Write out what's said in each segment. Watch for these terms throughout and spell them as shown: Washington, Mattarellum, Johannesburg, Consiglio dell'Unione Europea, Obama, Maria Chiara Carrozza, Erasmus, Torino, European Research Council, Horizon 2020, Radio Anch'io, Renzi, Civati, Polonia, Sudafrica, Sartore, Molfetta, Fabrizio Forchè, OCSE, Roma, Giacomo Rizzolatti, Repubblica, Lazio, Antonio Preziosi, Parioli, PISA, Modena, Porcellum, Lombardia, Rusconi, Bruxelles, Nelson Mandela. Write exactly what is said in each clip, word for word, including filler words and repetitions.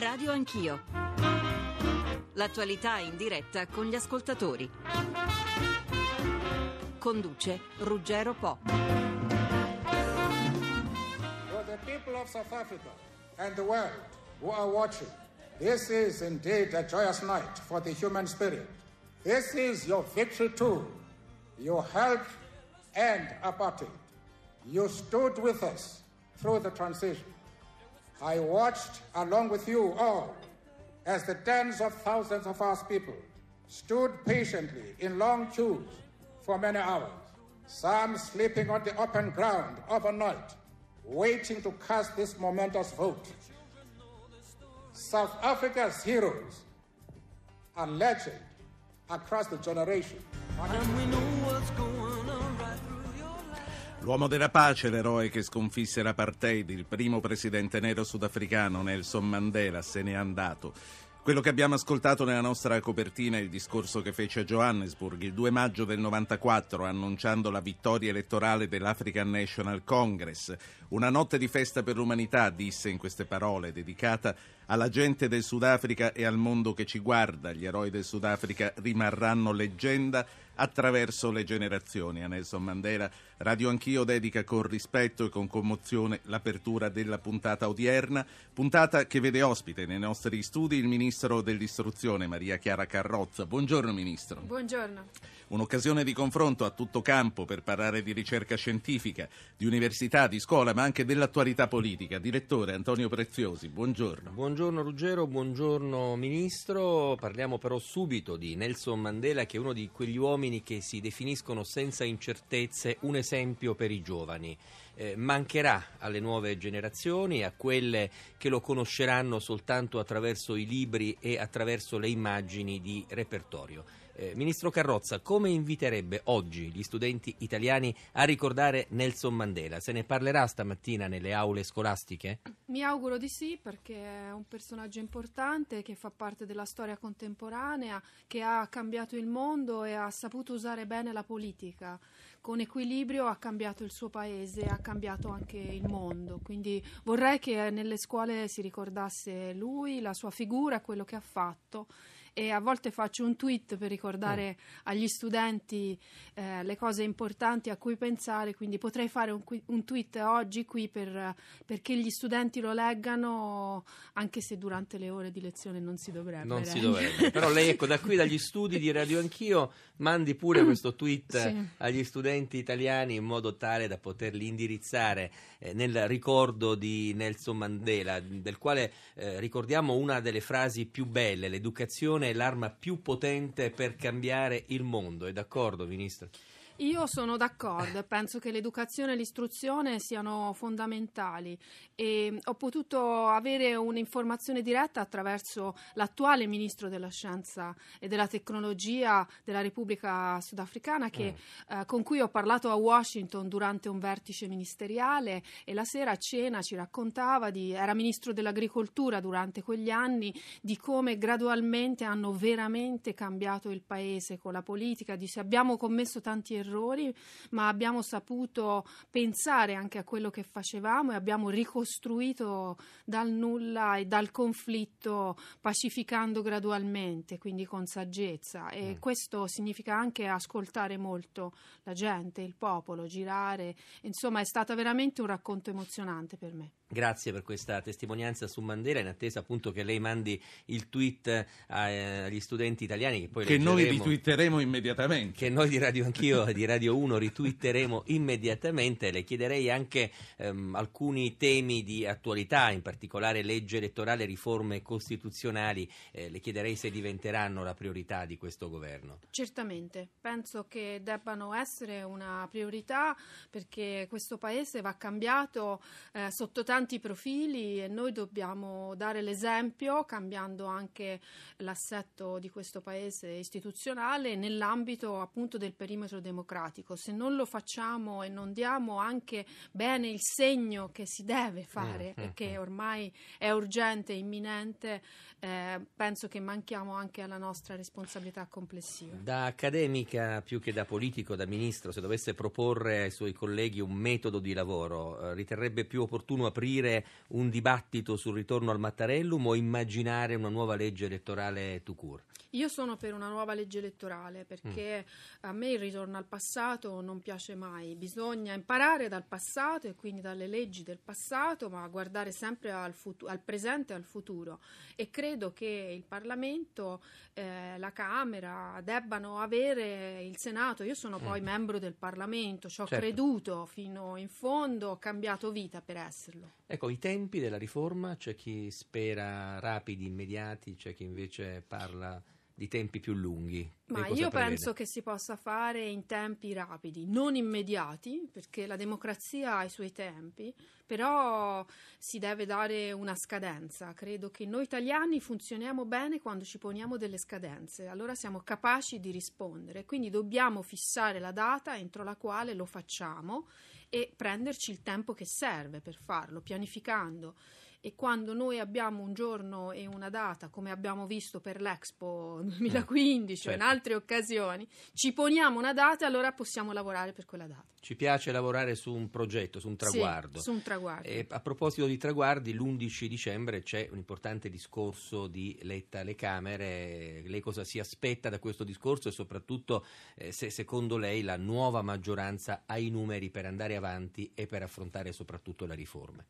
Radio Anch'io. L'attualità in diretta con gli ascoltatori. Conduce Ruggero Po. For the people of South Africa and the world who are watching, this is indeed a joyous night for the human spirit. This is your victory too. You helped end apartheid. You stood with us through the transition. I watched along with you all as the tens of thousands of our people stood patiently in long queues for many hours, some sleeping on the open ground overnight, waiting to cast this momentous vote. South Africa's heroes are legend across the generation. And we know what's going on. L'uomo della pace, l'eroe che sconfisse l'apartheid, il primo presidente nero sudafricano, Nelson Mandela, se n'è andato. Quello che abbiamo ascoltato nella nostra copertina è il discorso che fece a Johannesburg il due maggio del novantaquattro, annunciando la vittoria elettorale dell'African National Congress. Una notte di festa per l'umanità, disse in queste parole, dedicata alla gente del Sudafrica e al mondo che ci guarda. Gli eroi del Sudafrica rimarranno leggenda attraverso le generazioni. A Nelson Mandela Radio Anch'io dedica con rispetto e con commozione l'apertura della puntata odierna, puntata che vede ospite nei nostri studi il Ministro dell'Istruzione Maria Chiara Carrozza. Buongiorno Ministro. Buongiorno. Un'occasione di confronto a tutto campo per parlare di ricerca scientifica, di università, di scuola, ma anche dell'attualità politica. Direttore Antonio Preziosi, buongiorno. Buongiorno Ruggero, buongiorno Ministro. Parliamo però subito di Nelson Mandela, che è uno di quegli uomini che si definiscono senza incertezze un esempio per i giovani. Eh, mancherà alle nuove generazioni, a quelle che lo conosceranno soltanto attraverso i libri e attraverso le immagini di repertorio. Eh, Ministro Carrozza, come inviterebbe oggi gli studenti italiani a ricordare Nelson Mandela? Se ne parlerà stamattina nelle aule scolastiche? Mi auguro di sì, perché è un personaggio importante che fa parte della storia contemporanea, che ha cambiato il mondo e ha saputo usare bene la politica. Con equilibrio ha cambiato il suo paese, ha cambiato anche il mondo, quindi vorrei che nelle scuole si ricordasse lui, la sua figura, quello che ha fatto. E a volte faccio un tweet per ricordare agli studenti eh, le cose importanti a cui pensare, quindi potrei fare un, qui, un tweet oggi qui per, perché gli studenti lo leggano, anche se durante le ore di lezione non si dovrebbe. Non si dovrebbe. Però lei, ecco, da qui, dagli studi di Radio Anch'io, mandi pure questo tweet sì. agli studenti italiani, in modo tale da poterli indirizzare eh, nel ricordo di Nelson Mandela, del quale eh, ricordiamo una delle frasi più belle: l'educazione è l'arma più potente per cambiare il mondo. È d'accordo, Ministro? Io sono d'accordo, penso che l'educazione e l'istruzione siano fondamentali e ho potuto avere un'informazione diretta attraverso l'attuale Ministro della Scienza e della Tecnologia della Repubblica Sudafricana, che, mm. eh, con cui ho parlato a Washington durante un vertice ministeriale, e la sera a cena ci raccontava, di, era Ministro dell'Agricoltura durante quegli anni, di come gradualmente hanno veramente cambiato il Paese con la politica. Dice: abbiamo commesso tanti errori errori, ma abbiamo saputo pensare anche a quello che facevamo e abbiamo ricostruito dal nulla e dal conflitto, pacificando gradualmente, quindi con saggezza. E mm. questo significa anche ascoltare molto la gente, il popolo, girare. Insomma, è stato veramente un racconto emozionante per me. Grazie per questa testimonianza su Mandela, in attesa appunto che lei mandi il tweet agli studenti italiani, che poi che noi ritwitteremo immediatamente, che noi di Radio Anch'io di Radio uno ritwitteremo immediatamente. Le chiederei anche ehm, alcuni temi di attualità, in particolare legge elettorale, riforme costituzionali. Eh, le chiederei se diventeranno la priorità di questo governo. Certamente, penso che debbano essere una priorità, perché questo paese va cambiato eh, sotto tanti tanti profili e noi dobbiamo dare l'esempio, cambiando anche l'assetto di questo paese istituzionale nell'ambito appunto del perimetro democratico. Se non lo facciamo e non diamo anche bene il segno che si deve fare, mm-hmm. e che ormai è urgente, imminente, eh, penso che manchiamo anche alla nostra responsabilità complessiva. Da accademica più che da politico, da ministro, se dovesse proporre ai suoi colleghi un metodo di lavoro, eh, riterrebbe più opportuno aprire aprire un dibattito sul ritorno al Mattarellum o immaginare una nuova legge elettorale tout court? Io sono per una nuova legge elettorale, perché mm. a me il ritorno al passato non piace mai. Bisogna imparare dal passato e quindi dalle leggi del passato, ma guardare sempre al, fut- al presente e al futuro. E credo che il Parlamento, eh, la Camera, debbano avere il Senato. Io sono poi mm. membro del Parlamento, ci ho certo. creduto fino in fondo, ho cambiato vita per esserlo. Ecco, i tempi della riforma, c'è chi spera rapidi, immediati, c'è chi invece parla di tempi più lunghi. Ma io prevede? penso che si possa fare in tempi rapidi, non immediati, perché la democrazia ha i suoi tempi, però si deve dare una scadenza. Credo che noi italiani funzioniamo bene quando ci poniamo delle scadenze, allora siamo capaci di rispondere, quindi dobbiamo fissare la data entro la quale lo facciamo e prenderci il tempo che serve per farlo, pianificando. E quando noi abbiamo un giorno e una data, come abbiamo visto per l'Expo duemilaquindici, certo. o in altre occasioni, ci poniamo una data e allora possiamo lavorare per quella data. Ci piace lavorare su un progetto, su un traguardo. Sì, su un traguardo. E a proposito di traguardi, l'undici dicembre c'è un importante discorso di Letta alle Camere. Lei cosa si aspetta da questo discorso e soprattutto eh, se secondo lei la nuova maggioranza ha i numeri per andare avanti e per affrontare soprattutto le riforme?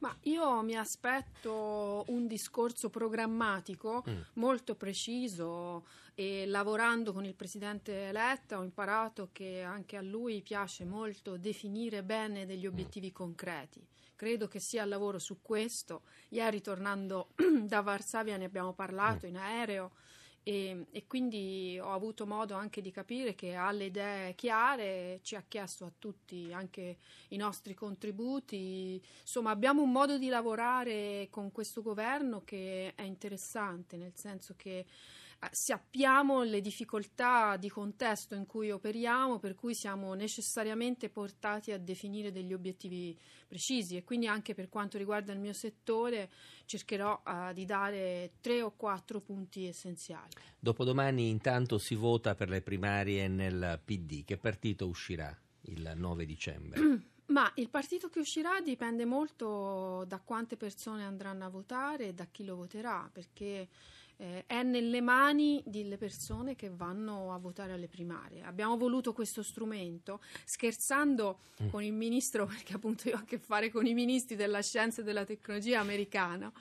Ma io mi aspetto un discorso programmatico mm. molto preciso, e lavorando con il presidente Letta ho imparato che anche a lui piace molto definire bene degli obiettivi mm. concreti. Credo che sia il lavoro su questo. Ieri tornando da Varsavia ne abbiamo parlato mm. in aereo. E, e quindi ho avuto modo anche di capire che ha le idee chiare, ci ha chiesto a tutti anche i nostri contributi. Insomma, abbiamo un modo di lavorare con questo governo che è interessante, nel senso che eh, sappiamo le difficoltà di contesto in cui operiamo, per cui siamo necessariamente portati a definire degli obiettivi precisi, e quindi anche per quanto riguarda il mio settore cercherò eh, di dare tre o quattro punti essenziali. Dopodomani intanto si vota per le primarie nel P D. Che partito uscirà il nove dicembre? Ma il partito che uscirà dipende molto da quante persone andranno a votare e da chi lo voterà, perché eh, è nelle mani delle persone che vanno a votare alle primarie. Abbiamo voluto questo strumento, scherzando mm. con il ministro, perché appunto io ho a che fare con i ministri della scienza e della tecnologia americano,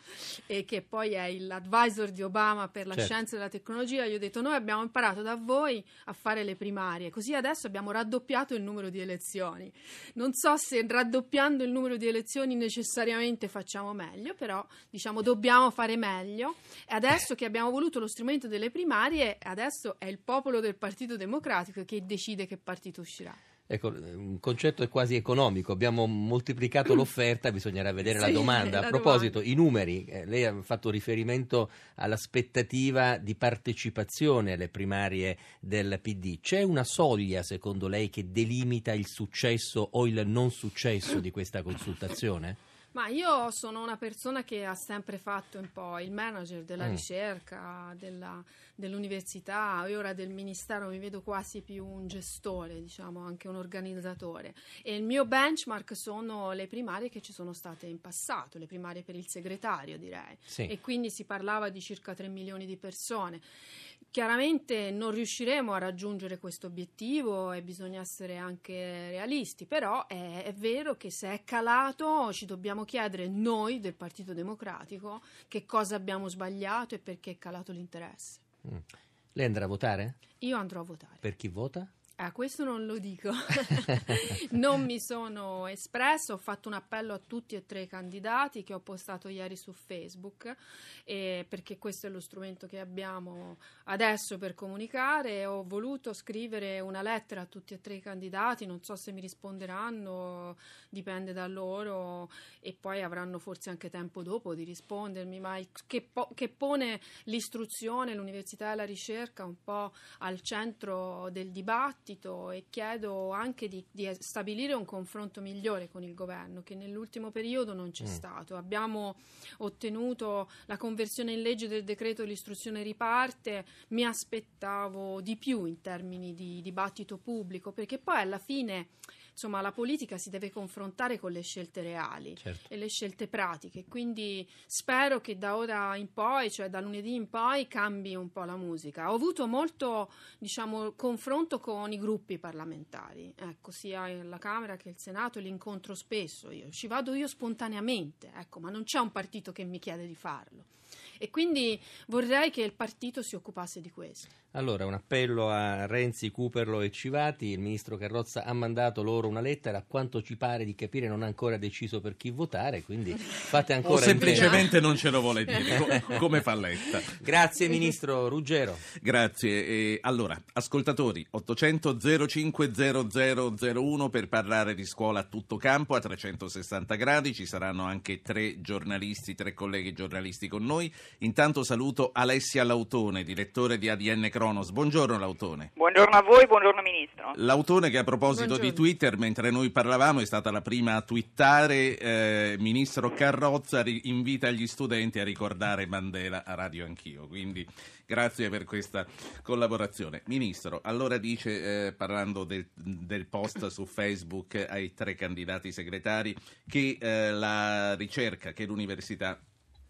e che poi è l'advisor di Obama per la certo. scienza e la tecnologia. Gli ho detto: noi abbiamo imparato da voi a fare le primarie, così adesso abbiamo raddoppiato il numero di elezioni. Non so se raddoppiando il numero di elezioni necessariamente facciamo meglio, però diciamo dobbiamo fare meglio, e adesso che abbiamo voluto lo strumento delle primarie, adesso è il popolo del Partito Democratico che decide che partito uscirà. Ecco, un concetto è quasi economico: abbiamo moltiplicato l'offerta, bisognerà vedere sì, la domanda. A proposito, domanda. I numeri, eh, lei ha fatto riferimento all'aspettativa di partecipazione alle primarie del P D. C'è una soglia, secondo lei, che delimita il successo o il non successo di questa consultazione? Ma io sono una persona che ha sempre fatto un po' il manager della mm. ricerca, della, dell'università, e ora del ministero mi vedo quasi più un gestore, diciamo anche un organizzatore. E il mio benchmark sono le primarie che ci sono state in passato, le primarie per il segretario, direi. Sì. E quindi si parlava di circa tre milioni di persone. Chiaramente non riusciremo a raggiungere questo obiettivo e bisogna essere anche realisti, però è, è vero che se è calato ci dobbiamo chiedere noi del Partito Democratico che cosa abbiamo sbagliato e perché è calato l'interesse. Mm. Lei andrà a votare? Io andrò a votare. Per chi vota? Ah, questo non lo dico, non mi sono espresso, ho fatto un appello a tutti e tre i candidati che ho postato ieri su Facebook, eh, perché questo è lo strumento che abbiamo adesso per comunicare. Ho voluto scrivere una lettera a tutti e tre i candidati, non so se mi risponderanno, dipende da loro, e poi avranno forse anche tempo dopo di rispondermi, ma che, po- che pone l'istruzione, l'università e la ricerca un po' al centro del dibattito, e chiedo anche di, di stabilire un confronto migliore con il governo, che nell'ultimo periodo non c'è mm. stato. Abbiamo ottenuto la conversione in legge del decreto dell'istruzione riparte, mi aspettavo di più in termini di dibattito pubblico, perché poi alla fine insomma la politica si deve confrontare con le scelte reali, certo, e le scelte pratiche, quindi spero che da ora in poi, cioè da lunedì in poi, cambi un po' la musica. Ho avuto molto, diciamo, confronto con i gruppi parlamentari, ecco, sia la Camera che il Senato, li incontro spesso, io ci vado io spontaneamente, ecco, ma non c'è un partito che mi chiede di farlo. E quindi vorrei che il partito si occupasse di questo. Allora, un appello a Renzi, Cuperlo e Civati. Il ministro Carrozza ha mandato loro una lettera, a quanto ci pare di capire non ha ancora deciso per chi votare, quindi fate ancora o semplicemente non ce lo vuole dire, come fa Letta. Grazie ministro. Ruggero. Grazie. E allora, ascoltatori, ottocento zero cinque zero zero zero uno per parlare di scuola a tutto campo, a trecentosessanta gradi, ci saranno anche tre giornalisti, tre colleghi giornalisti con noi. Intanto saluto Alessia Lautone, direttore di A D N Kronos. Buongiorno Lautone. Buongiorno a voi, buongiorno Ministro. Lautone, che a proposito buongiorno. di Twitter, mentre noi parlavamo, è stata la prima a twittare, eh, Ministro Carrozza ri- invita gli studenti a ricordare Mandela a Radio Anch'io, quindi grazie per questa collaborazione. Ministro, allora dice, eh, parlando del, del post su Facebook ai tre candidati segretari, che eh, la ricerca, che l'università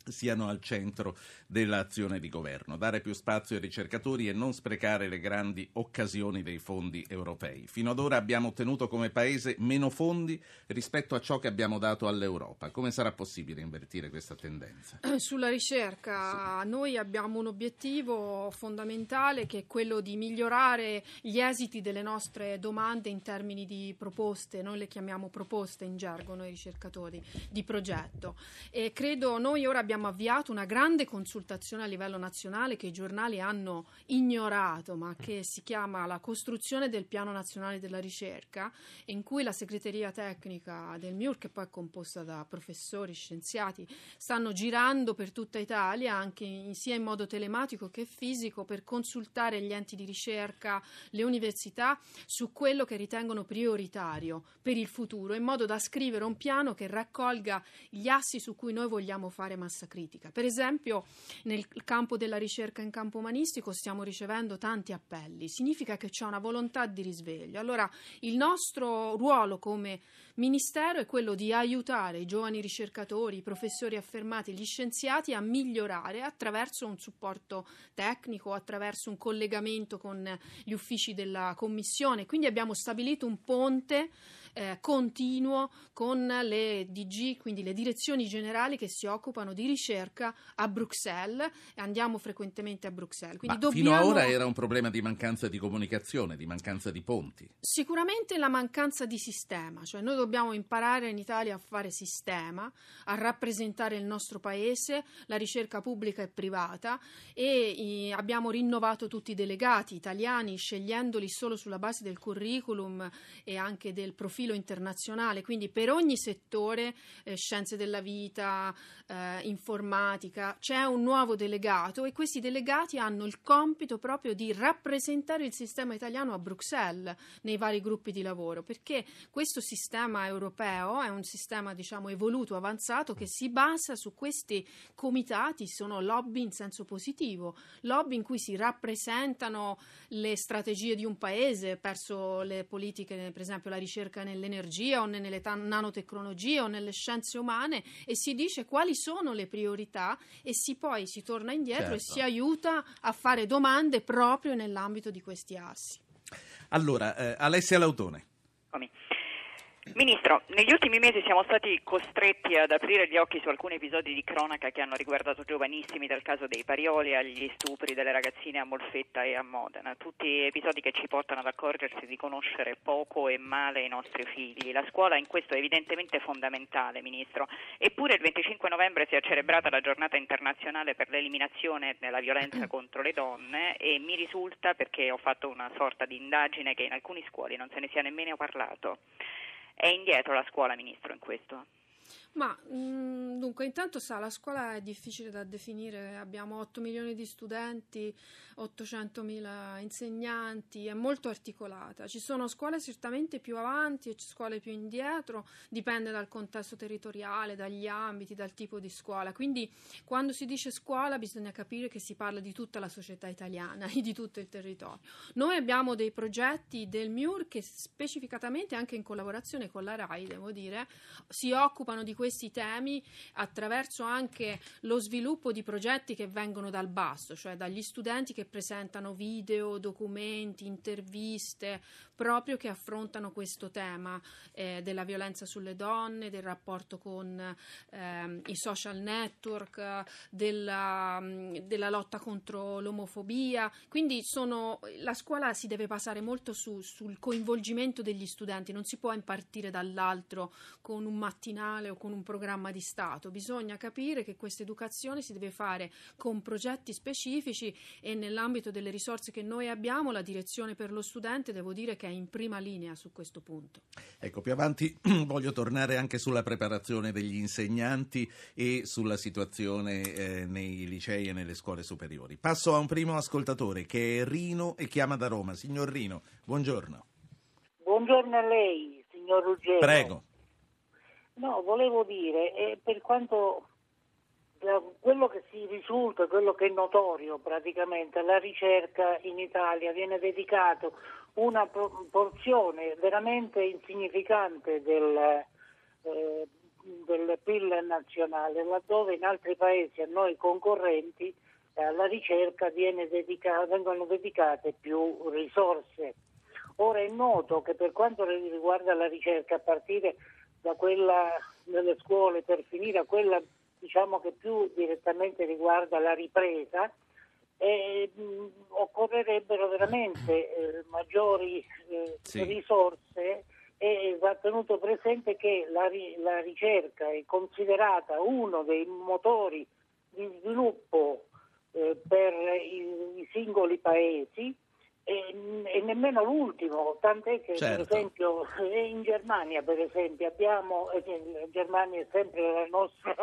siano al centro dell'azione di governo, dare più spazio ai ricercatori e non sprecare le grandi occasioni dei fondi europei. Fino ad ora abbiamo ottenuto come Paese meno fondi rispetto a ciò che abbiamo dato all'Europa. Come sarà possibile invertire questa tendenza? Sulla ricerca, sì, noi abbiamo un obiettivo fondamentale che è quello di migliorare gli esiti delle nostre domande in termini di proposte, noi le chiamiamo proposte in gergo, noi ricercatori, di progetto. E credo noi ora abbiamo Abbiamo avviato una grande consultazione a livello nazionale che i giornali hanno ignorato, ma che si chiama la costruzione del piano nazionale della ricerca, in cui la segreteria tecnica del M I U R, che poi è composta da professori, scienziati, stanno girando per tutta Italia, anche in, sia in modo telematico che fisico, per consultare gli enti di ricerca, le università, su quello che ritengono prioritario per il futuro, in modo da scrivere un piano che raccolga gli assi su cui noi vogliamo fare massa critica. Per esempio, nel campo della ricerca in campo umanistico stiamo ricevendo tanti appelli, significa che c'è una volontà di risveglio. Allora, il nostro ruolo come Ministero è quello di aiutare i giovani ricercatori, i professori affermati, gli scienziati a migliorare attraverso un supporto tecnico, attraverso un collegamento con gli uffici della Commissione. Quindi abbiamo stabilito un ponte eh, continuo con le D G, quindi le direzioni generali che si occupano di ricerca a Bruxelles, e andiamo frequentemente a Bruxelles. Quindi Ma dobbiamo... fino ad ora era un problema di mancanza di comunicazione, di mancanza di ponti. Sicuramente la mancanza di sistema, cioè noi dobbiamo imparare in Italia a fare sistema, a rappresentare il nostro paese, la ricerca pubblica e privata, e abbiamo rinnovato tutti i delegati italiani, scegliendoli solo sulla base del curriculum e anche del profilo internazionale, quindi per ogni settore, eh, scienze della vita, eh, informatica, c'è un nuovo delegato, e questi delegati hanno il compito proprio di rappresentare il sistema italiano a Bruxelles nei vari gruppi di lavoro, perché questo sistema europeo è un sistema, diciamo, evoluto, avanzato, che si basa su questi comitati, sono lobby in senso positivo, lobby in cui si rappresentano le strategie di un paese verso le politiche, per esempio la ricerca nell'energia o nelle nanotecnologie o nelle scienze umane, e si dice quali sono le priorità, e si poi si torna indietro, certo, e si aiuta a fare domande proprio nell'ambito di questi assi. Allora, eh, Alessia Lautone. Come? Ministro, negli ultimi mesi siamo stati costretti ad aprire gli occhi su alcuni episodi di cronaca che hanno riguardato giovanissimi, dal caso dei Parioli agli stupri delle ragazzine a Molfetta e a Modena, tutti episodi che ci portano ad accorgersi di conoscere poco e male i nostri figli. La scuola in questo è evidentemente fondamentale, Ministro, eppure il venticinque novembre si è celebrata la giornata internazionale per l'eliminazione della violenza contro le donne, e mi risulta, perché ho fatto una sorta di indagine, che in alcune scuole non se ne sia nemmeno parlato. È indietro la scuola, Ministro, in questo? Ma mh, dunque intanto sa, la scuola è difficile da definire, abbiamo otto milioni di studenti, ottocentomila insegnanti, è molto articolata, ci sono scuole certamente più avanti e scuole più indietro, dipende dal contesto territoriale, dagli ambiti, dal tipo di scuola, quindi quando si dice scuola bisogna capire che si parla di tutta la società italiana e di tutto il territorio. Noi abbiamo dei progetti del M I U R che specificatamente anche in collaborazione con la RAI, devo dire, si occupano di questo questi temi attraverso anche lo sviluppo di progetti che vengono dal basso, cioè dagli studenti che presentano video, documenti, interviste proprio che affrontano questo tema eh, della violenza sulle donne, del rapporto con eh, i social network, della, della lotta contro l'omofobia. Quindi sono, la scuola si deve basare molto su, sul coinvolgimento degli studenti, non si può impartire dall'altro con un mattinale o con un programma di Stato, bisogna capire che questa educazione si deve fare con progetti specifici e nell'ambito delle risorse che noi abbiamo la direzione per lo studente devo dire che è in prima linea su questo punto. Ecco, più avanti voglio tornare anche sulla preparazione degli insegnanti e sulla situazione eh, nei licei e nelle scuole superiori. Passo a un primo ascoltatore che è Rino e chiama da Roma. Signor Rino, buongiorno. Buongiorno a lei, signor Ruggero. Prego. No, volevo dire, eh, per quanto da quello che si risulta, quello che è notorio praticamente, alla ricerca in Italia viene dedicato una porzione veramente insignificante del, eh, del P I L nazionale, laddove in altri paesi a noi concorrenti eh, alla ricerca viene dedica- vengono dedicate più risorse. Ora è noto che per quanto riguarda la ricerca, a partire da quella delle scuole per finire a quella diciamo che più direttamente riguarda la ripresa, eh, occorrerebbero veramente eh, maggiori eh, sì. risorse e va tenuto presente che la, la ricerca è considerata uno dei motori di sviluppo eh, per i, i singoli paesi. E, e nemmeno l'ultimo, tant'è che certo. per esempio in Germania per esempio abbiamo, in Germania è sempre la nostra,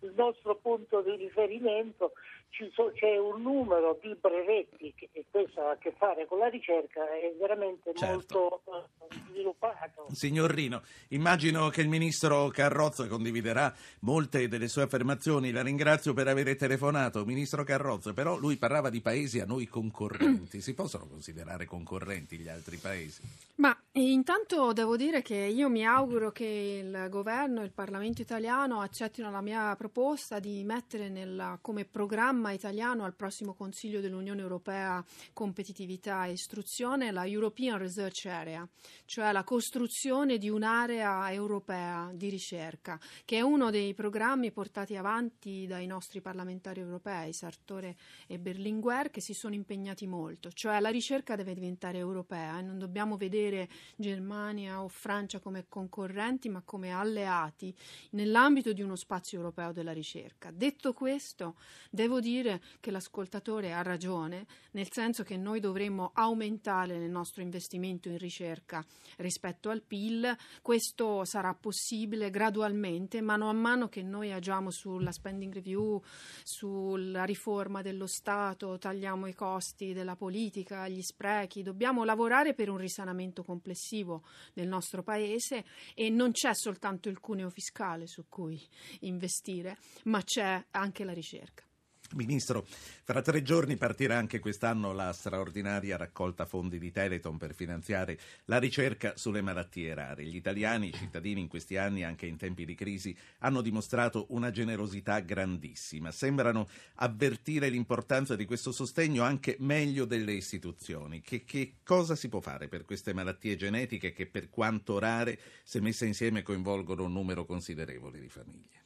il nostro punto di riferimento, ci so, c'è un numero di brevetti che, e questo ha a che fare con la ricerca, è veramente certo. molto sviluppato. Signor Rino, immagino che il ministro Carrozza condividerà molte delle sue affermazioni, la ringrazio per aver telefonato. Ministro Carrozza, però lui parlava di paesi a noi concorrenti, si possono considerare concorrenti gli altri paesi? Ma intanto devo dire che io mi auguro che il governo e il Parlamento italiano accettino la mia proposta di mettere nella, come programma italiano al prossimo Consiglio dell'Unione Europea competitività e istruzione la European Research Area, cioè la costruzione di un'area europea di ricerca, che è uno dei programmi portati avanti dai nostri parlamentari europei, Sartore e Berlinguer, che si sono impegnati molto, cioè la ricerca deve diventare europea e non dobbiamo vedere Germania o Francia come concorrenti ma come alleati nell'ambito di uno spazio europeo della ricerca. Detto questo, devo dire che l'ascoltatore ha ragione, nel senso che noi dovremmo aumentare il nostro investimento in ricerca rispetto al P I L, questo sarà possibile gradualmente, mano a mano che noi agiamo sulla spending review, sulla riforma dello Stato, tagliamo i costi della politica, gli sprechi, dobbiamo lavorare per un risanamento complessivo del nostro paese e non c'è soltanto il cuneo fiscale su cui investire, ma c'è anche la ricerca. Ministro, fra tre giorni partirà anche quest'anno la straordinaria raccolta fondi di Telethon per finanziare la ricerca sulle malattie rare. Gli italiani, i cittadini in questi anni, anche in tempi di crisi, hanno dimostrato una generosità grandissima. Sembrano avvertire l'importanza di questo sostegno anche meglio delle istituzioni. Che, che cosa si può fare per queste malattie genetiche che, per quanto rare, se messe insieme coinvolgono un numero considerevole di famiglie?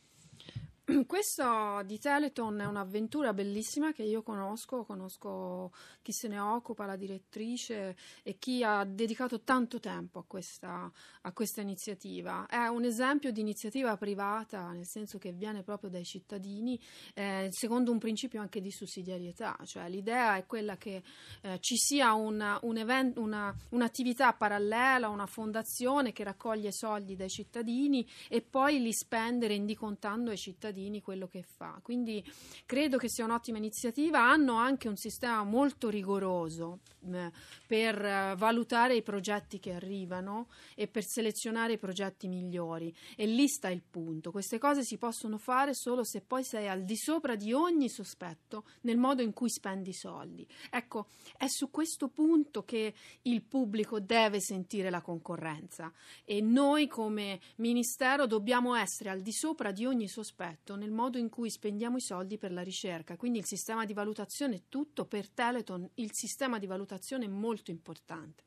Questa di Telethon è un'avventura bellissima che io conosco, conosco chi se ne occupa, la direttrice e chi ha dedicato tanto tempo a questa, a questa iniziativa. È un esempio di iniziativa privata, nel senso che viene proprio dai cittadini, eh, secondo un principio anche di sussidiarietà, cioè l'idea è quella che eh, ci sia una, un event, una, un'attività parallela, una fondazione che raccoglie soldi dai cittadini e poi li spende rendicontando ai cittadini quello che fa. Quindi credo che sia un'ottima iniziativa. Hanno anche un sistema molto rigoroso eh, per eh, valutare i progetti che arrivano e per selezionare i progetti migliori, e lì sta il punto. Queste cose si possono fare solo se poi sei al di sopra di ogni sospetto nel modo in cui spendi i soldi. Ecco, è su questo punto che il pubblico deve sentire la concorrenza, e noi come ministero dobbiamo essere al di sopra di ogni sospetto nel modo in cui spendiamo i soldi per la ricerca. Quindi il sistema di valutazione è tutto. Per Telethon il sistema di valutazione è molto importante.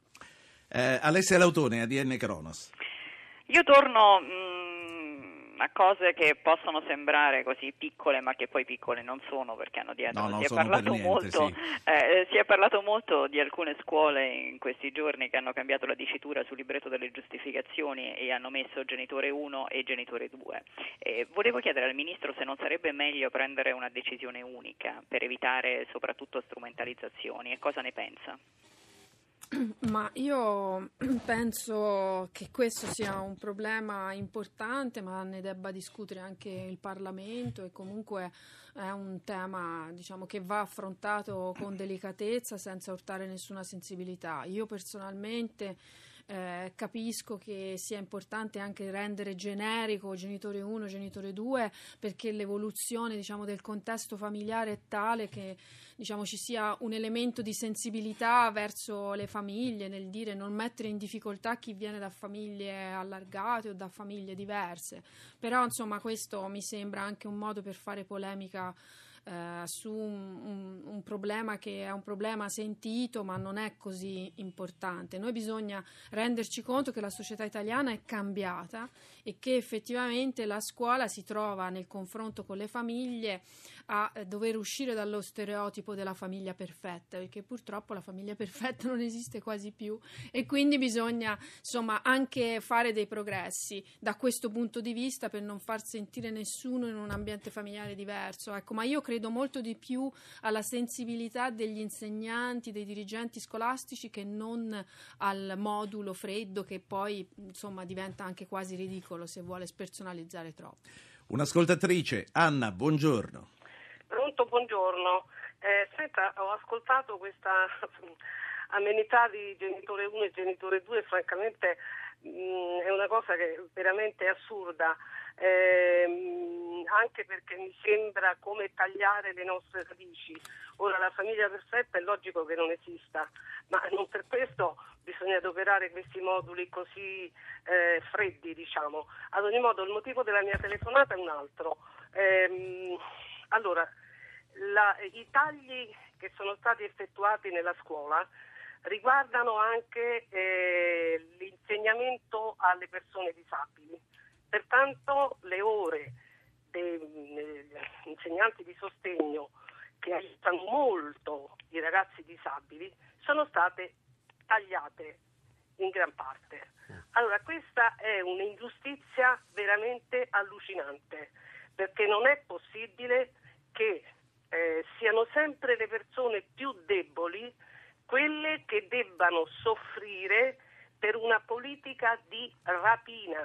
eh, Alessia Lautone, A D N Kronos. Io torno mh, a cose che possono sembrare così piccole, ma che poi piccole non sono, perché hanno dietro no, non si, è parlato niente, molto, sì. eh, si è parlato molto di alcune scuole in questi giorni che hanno cambiato la dicitura sul libretto delle giustificazioni e hanno messo genitore uno e genitore due. Eh, volevo chiedere al Ministro se non sarebbe meglio prendere una decisione unica per evitare soprattutto strumentalizzazioni, e cosa ne pensa? Ma io penso che questo sia un problema importante, ma ne debba discutere anche il Parlamento, e comunque è un tema, diciamo, che va affrontato con delicatezza senza urtare nessuna sensibilità. Io personalmente Eh, capisco che sia importante anche rendere generico genitore uno, genitore due, perché l'evoluzione, diciamo, del contesto familiare è tale che, diciamo, ci sia un elemento di sensibilità verso le famiglie nel dire non mettere in difficoltà chi viene da famiglie allargate o da famiglie diverse. Però, insomma, questo mi sembra anche un modo per fare polemica Uh, su un, un, un problema che è un problema sentito, ma non è così importante. Noi bisogna renderci conto che la società italiana è cambiata e che effettivamente la scuola si trova, nel confronto con le famiglie, a eh, dover uscire dallo stereotipo della famiglia perfetta, perché purtroppo la famiglia perfetta non esiste quasi più, e quindi bisogna, insomma, anche fare dei progressi da questo punto di vista per non far sentire nessuno in un ambiente familiare diverso. Ecco, ma io credo Credo molto di più alla sensibilità degli insegnanti, dei dirigenti scolastici, che non al modulo freddo che poi, insomma, diventa anche quasi ridicolo se vuole spersonalizzare troppo. Un'ascoltatrice, Anna, buongiorno. Pronto, buongiorno. Eh, senta, ho ascoltato questa amenità di genitore uno e genitore due, francamente mh, è una cosa che è veramente assurda. Eh, anche perché mi sembra come tagliare le nostre radici. Ora, la famiglia perfetta è logico che non esista, ma non per questo bisogna adoperare questi moduli così eh, freddi, diciamo. Ad ogni modo, il motivo della mia telefonata è un altro. Eh, allora, la, i tagli che sono stati effettuati nella scuola riguardano anche eh, l'insegnamento alle persone disabili. Pertanto le ore degli insegnanti di sostegno che aiutano molto i ragazzi disabili sono state tagliate in gran parte. Allora, questa è un'ingiustizia veramente allucinante, perché non è possibile che eh, siano sempre le persone più deboli quelle che debbano soffrire per una politica di rapina.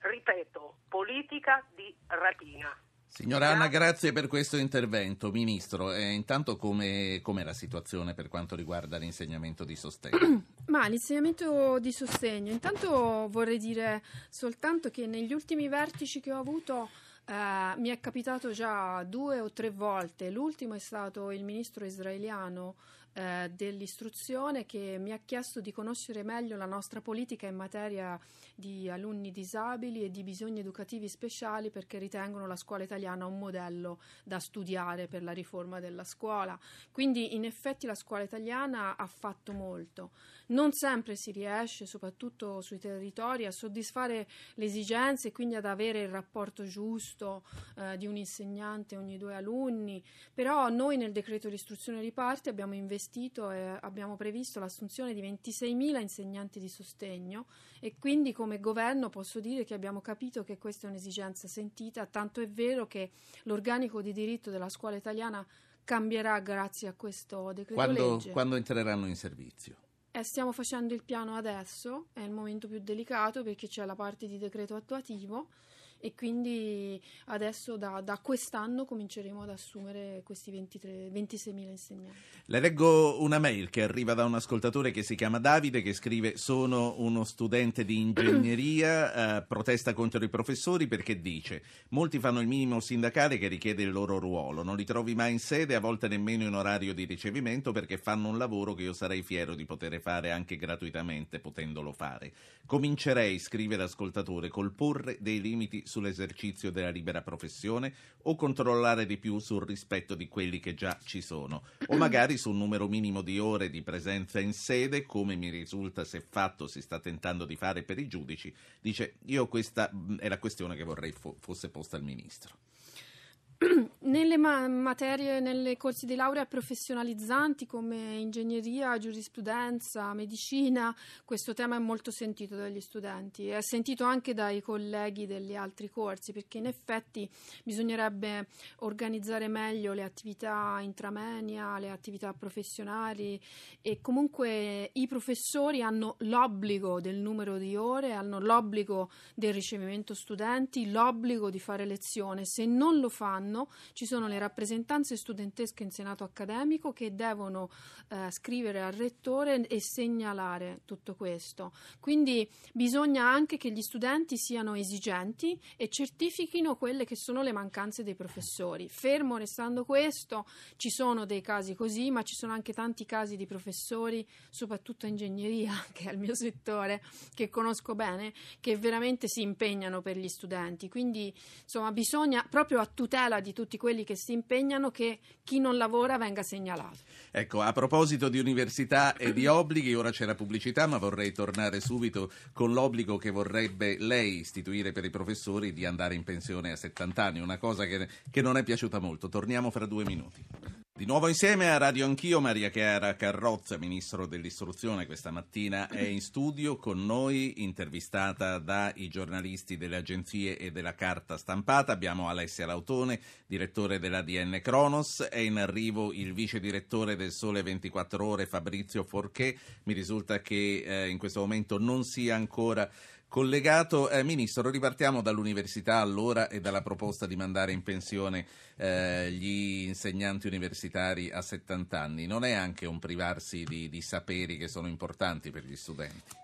Ripeto, politica di rapina. Signora Anna, grazie per questo intervento. Ministro, eh, intanto come com'è la situazione per quanto riguarda l'insegnamento di sostegno? Ma l'insegnamento di sostegno, intanto vorrei dire soltanto che negli ultimi vertici che ho avuto eh, mi è capitato già due o tre volte. L'ultimo è stato il ministro israeliano eh, dell'istruzione, che mi ha chiesto di conoscere meglio la nostra politica in materia di alunni disabili e di bisogni educativi speciali, perché ritengono la scuola italiana un modello da studiare per la riforma della scuola. Quindi in effetti la scuola italiana ha fatto molto. Non sempre si riesce, soprattutto sui territori, a soddisfare le esigenze e quindi ad avere il rapporto giusto eh, di un insegnante ogni due alunni, però noi nel decreto di istruzione riparte abbiamo investito e abbiamo previsto l'assunzione di ventiseimila insegnanti di sostegno, e quindi come governo posso dire che abbiamo capito che questa è un'esigenza sentita, tanto è vero che l'organico di diritto della scuola italiana cambierà grazie a questo decreto quando, legge. Quando entreranno in servizio? Eh, stiamo facendo il piano adesso, è il momento più delicato perché c'è la parte di decreto attuativo, e quindi adesso da, da quest'anno cominceremo ad assumere questi ventitré, ventiseimila insegnanti. Le leggo una mail che arriva da un ascoltatore che si chiama Davide, che scrive: sono uno studente di ingegneria, eh, protesta contro i professori perché dice molti fanno il minimo sindacale che richiede il loro ruolo, non li trovi mai in sede, a volte nemmeno in orario di ricevimento, perché fanno un lavoro che io sarei fiero di poter fare anche gratuitamente, potendolo fare. Comincerei, scrive l'ascoltatore, col porre dei limiti sull'esercizio della libera professione, o controllare di più sul rispetto di quelli che già ci sono, o magari su un numero minimo di ore di presenza in sede, come mi risulta se fatto si sta tentando di fare per i giudici. Dice: io questa è la questione che vorrei fo- fosse posta al ministro. Nelle ma- materie, nelle corsi di laurea professionalizzanti come ingegneria, giurisprudenza, medicina, questo tema è molto sentito dagli studenti, è sentito anche dai colleghi degli altri corsi, perché in effetti bisognerebbe organizzare meglio le attività intramenia, le attività professionali, e comunque i professori hanno l'obbligo del numero di ore, hanno l'obbligo del ricevimento studenti, l'obbligo di fare lezione. Se non lo fanno, ci sono le rappresentanze studentesche in senato accademico che devono eh, scrivere al rettore e segnalare tutto questo. Quindi bisogna anche che gli studenti siano esigenti e certifichino quelle che sono le mancanze dei professori. Fermo restando questo, ci sono dei casi così, ma ci sono anche tanti casi di professori, soprattutto in ingegneria, che è il mio settore, che conosco bene, che veramente si impegnano per gli studenti. Quindi insomma bisogna, proprio a tutela di tutti quelli che si impegnano, che chi non lavora venga segnalato. Ecco, a proposito di università e di obblighi, ora c'è la pubblicità, ma vorrei tornare subito con l'obbligo che vorrebbe lei istituire per i professori di andare in pensione a settanta anni, una cosa che, che non è piaciuta molto. Torniamo fra due minuti. Di nuovo insieme a Radio Anch'io, Maria Chiara Carrozza, ministro dell'istruzione, questa mattina è in studio con noi, intervistata dai giornalisti delle agenzie e della carta stampata. Abbiamo Alessia Lautone, direttore dell'A D N Kronos, è in arrivo il vice direttore del Sole ventiquattro Ore Fabrizio Forchè, mi risulta che eh, in questo momento non sia ancora collegato. Eh, ministro, ripartiamo dall'università allora e dalla proposta di mandare in pensione eh, gli insegnanti universitari a settanta anni. Non è anche un privarsi di, di saperi che sono importanti per gli studenti?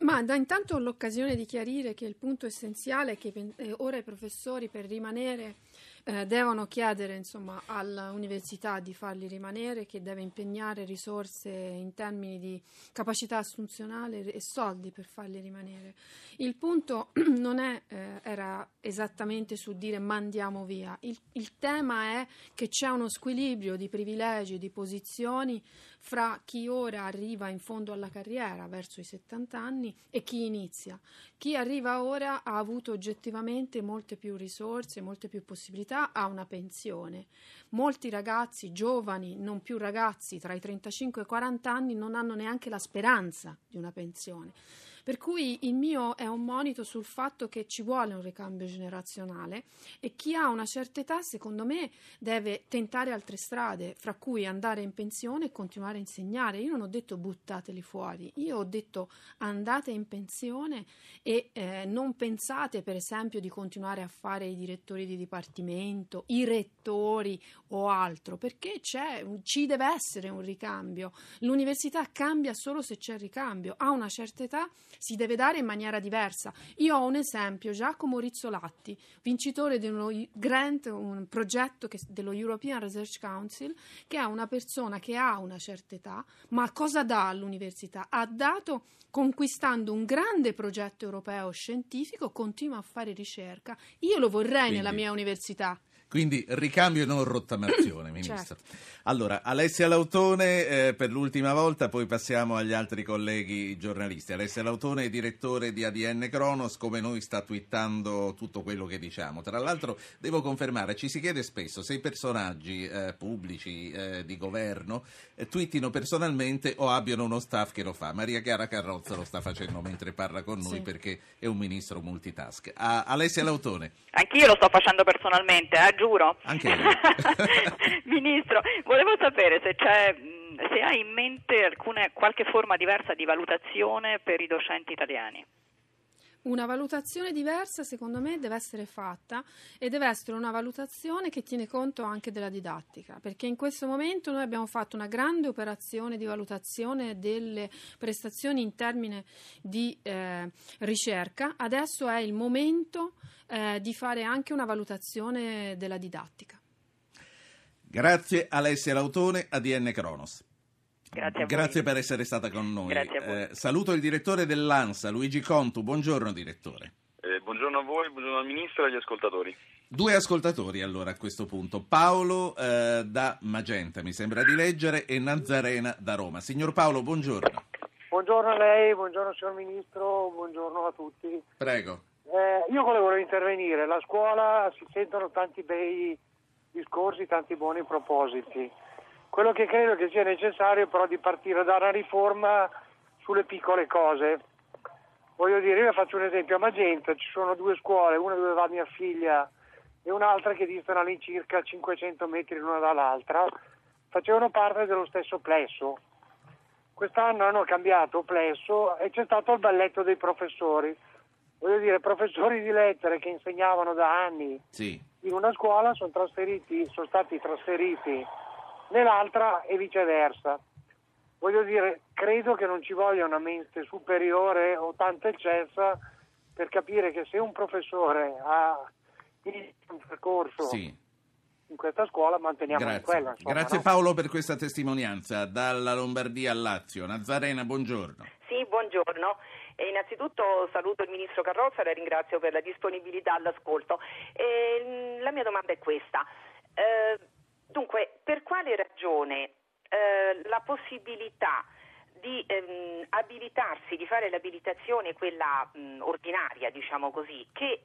Ma da intanto ho l'occasione di chiarire che il punto essenziale è che eh, ora i professori per rimanere eh, devono chiedere insomma all'università di farli rimanere, che deve impegnare risorse in termini di capacità assunzionale e soldi per farli rimanere. Il punto non è, eh, era esattamente su dire mandiamo via, il, il tema è che c'è uno squilibrio di privilegi, di posizioni fra chi ora arriva in fondo alla carriera verso i settanta anni e chi inizia. Chi arriva ora ha avuto oggettivamente molte più risorse, molte più possibilità, ha una pensione. Molti ragazzi giovani, non più ragazzi, tra i trentacinque e i quaranta anni non hanno neanche la speranza di una pensione. Per cui il mio è un monito sul fatto che ci vuole un ricambio generazionale, e chi ha una certa età secondo me deve tentare altre strade, fra cui andare in pensione e continuare a insegnare. Io non ho detto buttateli fuori, io ho detto andate in pensione e eh, non pensate per esempio di continuare a fare i direttori di dipartimento, i rettori o altro, perché c'è, ci deve essere un ricambio. L'università cambia solo se c'è ricambio. A una certa età si deve dare in maniera diversa. Io ho un esempio, Giacomo Rizzolatti, vincitore di uno grant, un progetto che, dello European Research Council, che è una persona che ha una certa età, ma cosa dà all'università? Ha dato, conquistando un grande progetto europeo scientifico, continua a fare ricerca. Io lo vorrei Quindi. nella mia università. Quindi ricambio e non rottamazione, Ministro. Certo. Allora, Alessia Lautone eh, per l'ultima volta, poi passiamo agli altri colleghi giornalisti. Alessia Lautone è direttore di A D N Kronos, come noi sta twittando tutto quello che diciamo. Tra l'altro, devo confermare, ci si chiede spesso se i personaggi eh, pubblici eh, di governo eh, twittino personalmente o abbiano uno staff che lo fa. Maria Chiara Carrozza lo sta facendo mentre parla con noi, sì, perché è un ministro multitask. Ah, Alessia Lautone. Anch'io lo sto facendo personalmente, eh? Giuro. Anche io. Ministro, volevo sapere se c'è, se hai in mente alcune, qualche forma diversa di valutazione per i docenti italiani. Una valutazione diversa, secondo me, deve essere fatta e deve essere una valutazione che tiene conto anche della didattica, perché in questo momento noi abbiamo fatto una grande operazione di valutazione delle prestazioni in termini di eh, ricerca. Adesso è il momento eh, di fare anche una valutazione della didattica. Grazie Alessia Lautone, A D N Kronos. Grazie, Grazie per essere stata con noi. Eh, saluto il direttore dell'ANSA, Luigi Contu. Buongiorno, direttore. Eh, buongiorno a voi, buongiorno al Ministro e agli ascoltatori. Due ascoltatori allora a questo punto. Paolo eh, da Magenta, mi sembra di leggere, e Nazarena da Roma. Signor Paolo, buongiorno. Buongiorno a lei, buongiorno signor Ministro, buongiorno a tutti. Prego. Eh, io volevo intervenire. La scuola, si sentono tanti bei discorsi, tanti buoni propositi. Quello che credo che sia necessario però di partire da una riforma sulle piccole cose. Voglio dire, io faccio un esempio: a Magenta ci sono due scuole, una dove va mia figlia e un'altra che distano all'incirca cinquecento metri l'una dall'altra, facevano parte dello stesso plesso. Quest'anno hanno cambiato plesso e c'è stato il balletto dei professori. Voglio dire, professori di lettere che insegnavano da anni, sì, in una scuola sono trasferiti, sono stati trasferiti nell'altra e viceversa. Voglio dire, credo che non ci voglia una mente superiore o tanta eccelsa per capire che se un professore ha iniziato un percorso, sì, in questa scuola, manteniamo Grazie. quella. Insomma, Grazie no? Paolo per questa testimonianza dalla Lombardia al Lazio. Nazarena, buongiorno. Sì, buongiorno. E innanzitutto saluto il Ministro Carrozza e la ringrazio per la disponibilità all'ascolto. E la mia domanda è questa. Eh, Dunque, per quale ragione eh, la possibilità di ehm, abilitarsi, di fare l'abilitazione quella mh, ordinaria, diciamo così, che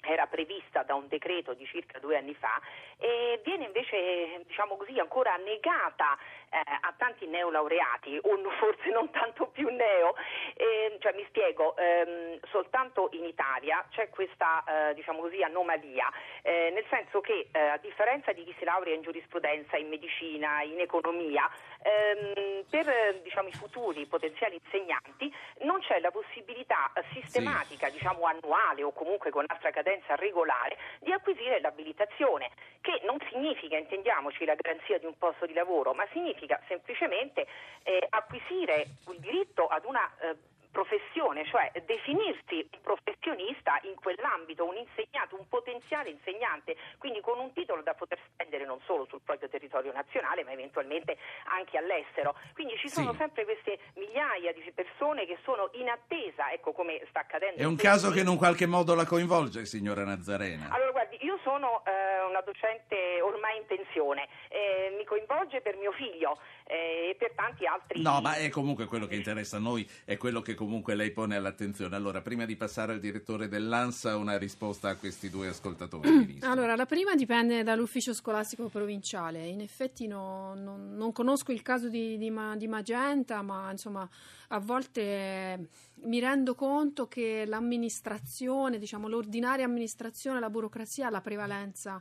era prevista da un decreto di circa due anni fa, e viene invece, diciamo così, ancora negata eh, a tanti neolaureati, o forse non tanto più neo, eh, cioè mi spiego, ehm, soltanto in Italia c'è questa eh, diciamo così anomalia, eh, nel senso che eh, a differenza di chi si laurea in giurisprudenza, in medicina, in economia, ehm, per diciamo i futuri potenziali insegnanti non c'è la possibilità sistematica, sì, diciamo annuale o comunque con altra cadenza regolare, di acquisire l'abilitazione, che non significa, intendiamoci, la garanzia di un posto di lavoro, ma significa semplicemente eh, acquisire il diritto ad una eh, professione, cioè definirsi un professionista in quell'ambito, un insegnato, un potenziale insegnante, quindi con un titolo da poter spendere non solo sul proprio territorio nazionale, ma eventualmente anche all'estero. Quindi ci sono, sì, sempre queste migliaia di persone che sono in attesa, ecco, come sta accadendo. È un caso che in un qualche modo la coinvolge, signora Nazarena. Allora, guardi, io sono eh, una docente ormai in pensione, eh, mi coinvolge per mio figlio eh, e per tanti altri. No, ma è comunque quello che interessa a noi, è quello che comunque lei pone all'attenzione. Allora, prima di passare al direttore dell'ANSA, una risposta a questi due ascoltatori. Ministro. Allora, la prima dipende dall'ufficio scolastico provinciale. In effetti no, no, non conosco il caso di, di, di Magenta, ma insomma a volte mi rendo conto che l'amministrazione, diciamo l'ordinaria amministrazione, la burocrazia ha la prevalenza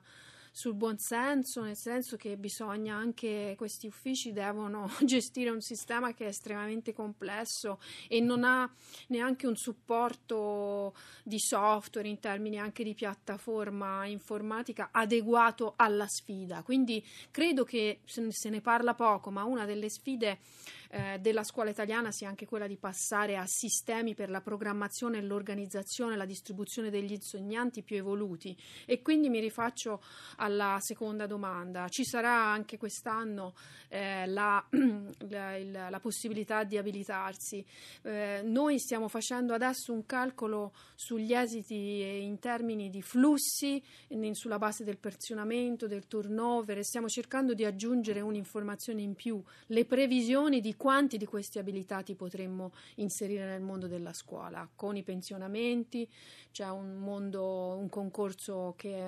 sul buon senso, nel senso che bisogna anche, questi uffici devono gestire un sistema che è estremamente complesso e non ha neanche un supporto di software in termini anche di piattaforma informatica adeguato alla sfida. Quindi credo che se ne parla poco, ma una delle sfide eh, della scuola italiana sia anche quella di passare a sistemi per la programmazione, l'organizzazione, la distribuzione degli insegnanti più evoluti. E quindi mi rifaccio alla seconda domanda. Ci sarà anche quest'anno eh, la, la, il, la possibilità di abilitarsi? Eh, noi stiamo facendo adesso un calcolo sugli esiti in termini di flussi, in, sulla base del pensionamento, del turnover, e stiamo cercando di aggiungere un'informazione in più, le previsioni di quanti di questi abilitati potremmo inserire nel mondo della scuola. Con i pensionamenti c'è un mondo, un concorso che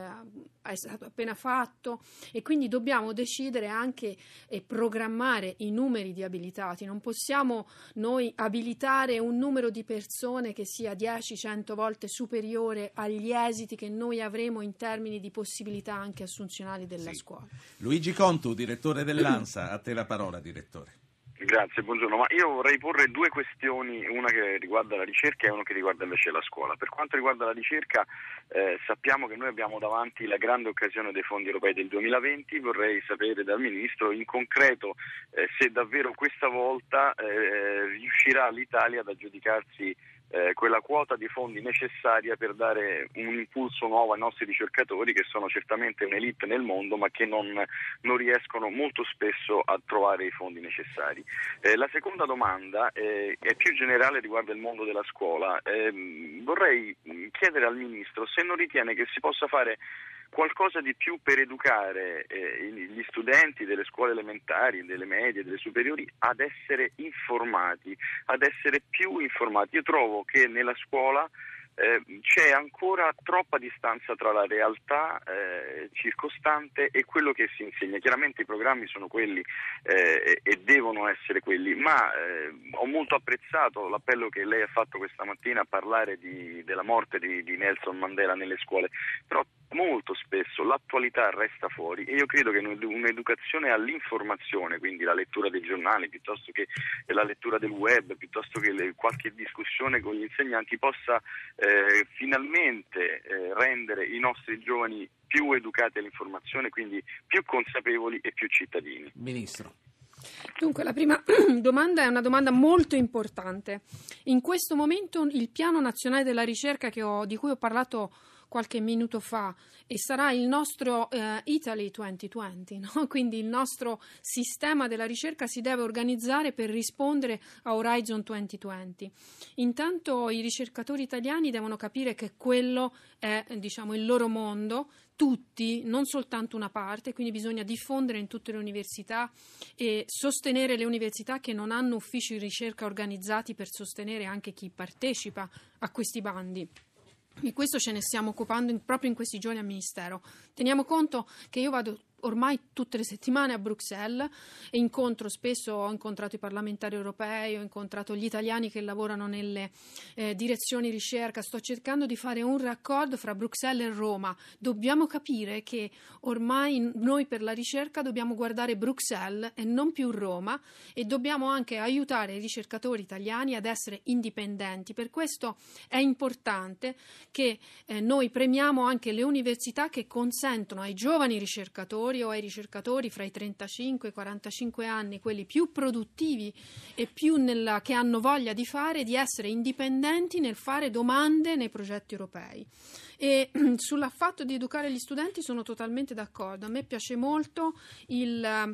è stato appena fatto, e quindi dobbiamo decidere anche e programmare i numeri di abilitati. Non possiamo noi abilitare un numero di persone che sia dieci cento volte superiore agli esiti che noi avremo in termini di possibilità anche assunzionali della sì. scuola. Luigi Contu, direttore dell'ANSA, a te la parola, direttore. Grazie, buongiorno. Ma io vorrei porre due questioni, una che riguarda la ricerca e una che riguarda invece la scuola. Per quanto riguarda la ricerca, eh, sappiamo che noi abbiamo davanti la grande occasione dei fondi europei del duemilaventi. Vorrei sapere dal Ministro in concreto eh, se davvero questa volta eh, riuscirà l'Italia ad aggiudicarsi Eh, quella quota di fondi necessaria per dare un impulso nuovo ai nostri ricercatori, che sono certamente un'elite nel mondo ma che non, non riescono molto spesso a trovare i fondi necessari. Eh, la seconda domanda eh, è più generale, riguarda il mondo della scuola. Eh, vorrei chiedere al Ministro se non ritiene che si possa fare qualcosa di più per educare eh, gli studenti delle scuole elementari, delle medie, delle superiori ad essere informati, ad essere più informati. Io trovo che nella scuola eh, c'è ancora troppa distanza tra la realtà eh, circostante e quello che si insegna. Chiaramente i programmi sono quelli eh, e devono essere quelli, ma eh, ho molto apprezzato l'appello che lei ha fatto questa mattina a parlare di, della morte di, di Nelson Mandela nelle scuole, però molto spesso l'attualità resta fuori, e io credo che un'educazione all'informazione, quindi la lettura dei giornali piuttosto che la lettura del web, piuttosto che le, qualche discussione con gli insegnanti, possa eh, finalmente eh, rendere i nostri giovani più educati all'informazione, quindi più consapevoli e più cittadini. Ministro. Dunque, la prima domanda è una domanda molto importante. In questo momento il Piano Nazionale della Ricerca che ho, di cui ho parlato qualche minuto fa, e sarà il nostro eh, Italy duemilaventi, no? Quindi il nostro sistema della ricerca si deve organizzare per rispondere a Horizon duemilaventi. Intanto i ricercatori italiani devono capire che quello è, diciamo, il loro mondo, tutti, non soltanto una parte, quindi bisogna diffondere in tutte le università e sostenere le università che non hanno uffici di ricerca organizzati per sostenere anche chi partecipa a questi bandi. Di questo ce ne stiamo occupando in, proprio in questi giorni al Ministero. Teniamo conto che io vado ormai tutte le settimane a Bruxelles e incontro spesso, ho incontrato i parlamentari europei, ho incontrato gli italiani che lavorano nelle eh, direzioni ricerca. Sto cercando di fare un raccordo fra Bruxelles e Roma. Dobbiamo capire che ormai noi per la ricerca dobbiamo guardare Bruxelles e non più Roma, e dobbiamo anche aiutare i ricercatori italiani ad essere indipendenti. Per questo è importante che eh, noi premiamo anche le università che consentono ai giovani ricercatori o ai ricercatori fra i trentacinque e i quarantacinque anni, quelli più produttivi e più nella, che hanno voglia di fare, di essere indipendenti nel fare domande nei progetti europei. E sul fatto di educare gli studenti sono totalmente d'accordo. A me piace molto il,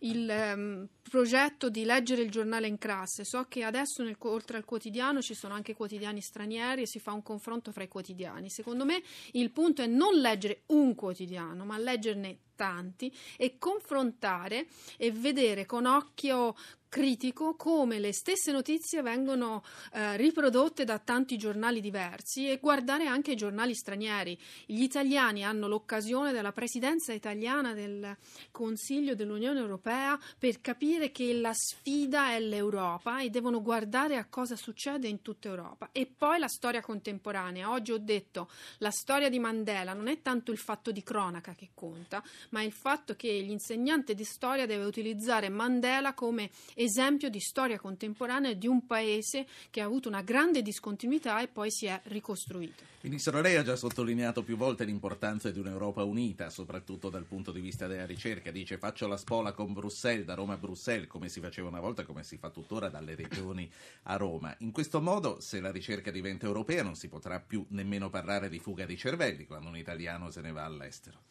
il um, progetto di leggere il giornale in classe. So che adesso nel, oltre al quotidiano ci sono anche quotidiani stranieri e si fa un confronto fra i quotidiani. Secondo me il punto è non leggere un quotidiano, ma leggerne tanti e confrontare e vedere con occhio critico come le stesse notizie vengono eh, riprodotte da tanti giornali diversi, e guardare anche i giornali stranieri. Gli italiani hanno l'occasione della presidenza italiana del Consiglio dell'Unione Europea per capire che la sfida è l'Europa e devono guardare a cosa succede in tutta Europa. E poi la storia contemporanea. Oggi ho detto la storia di Mandela non è tanto il fatto di cronaca che conta, ma il fatto che l'insegnante di storia deve utilizzare Mandela come esempio di storia contemporanea di un paese che ha avuto una grande discontinuità e poi si è ricostruito. Ministro, lei ha già sottolineato più volte l'importanza di un'Europa unita, soprattutto dal punto di vista della ricerca. Dice: faccio la spola con Bruxelles, da Roma a Bruxelles, come si faceva una volta, come si fa tuttora dalle regioni a Roma. In questo modo, se la ricerca diventa europea, non si potrà più nemmeno parlare di fuga di cervelli quando un italiano se ne va all'estero.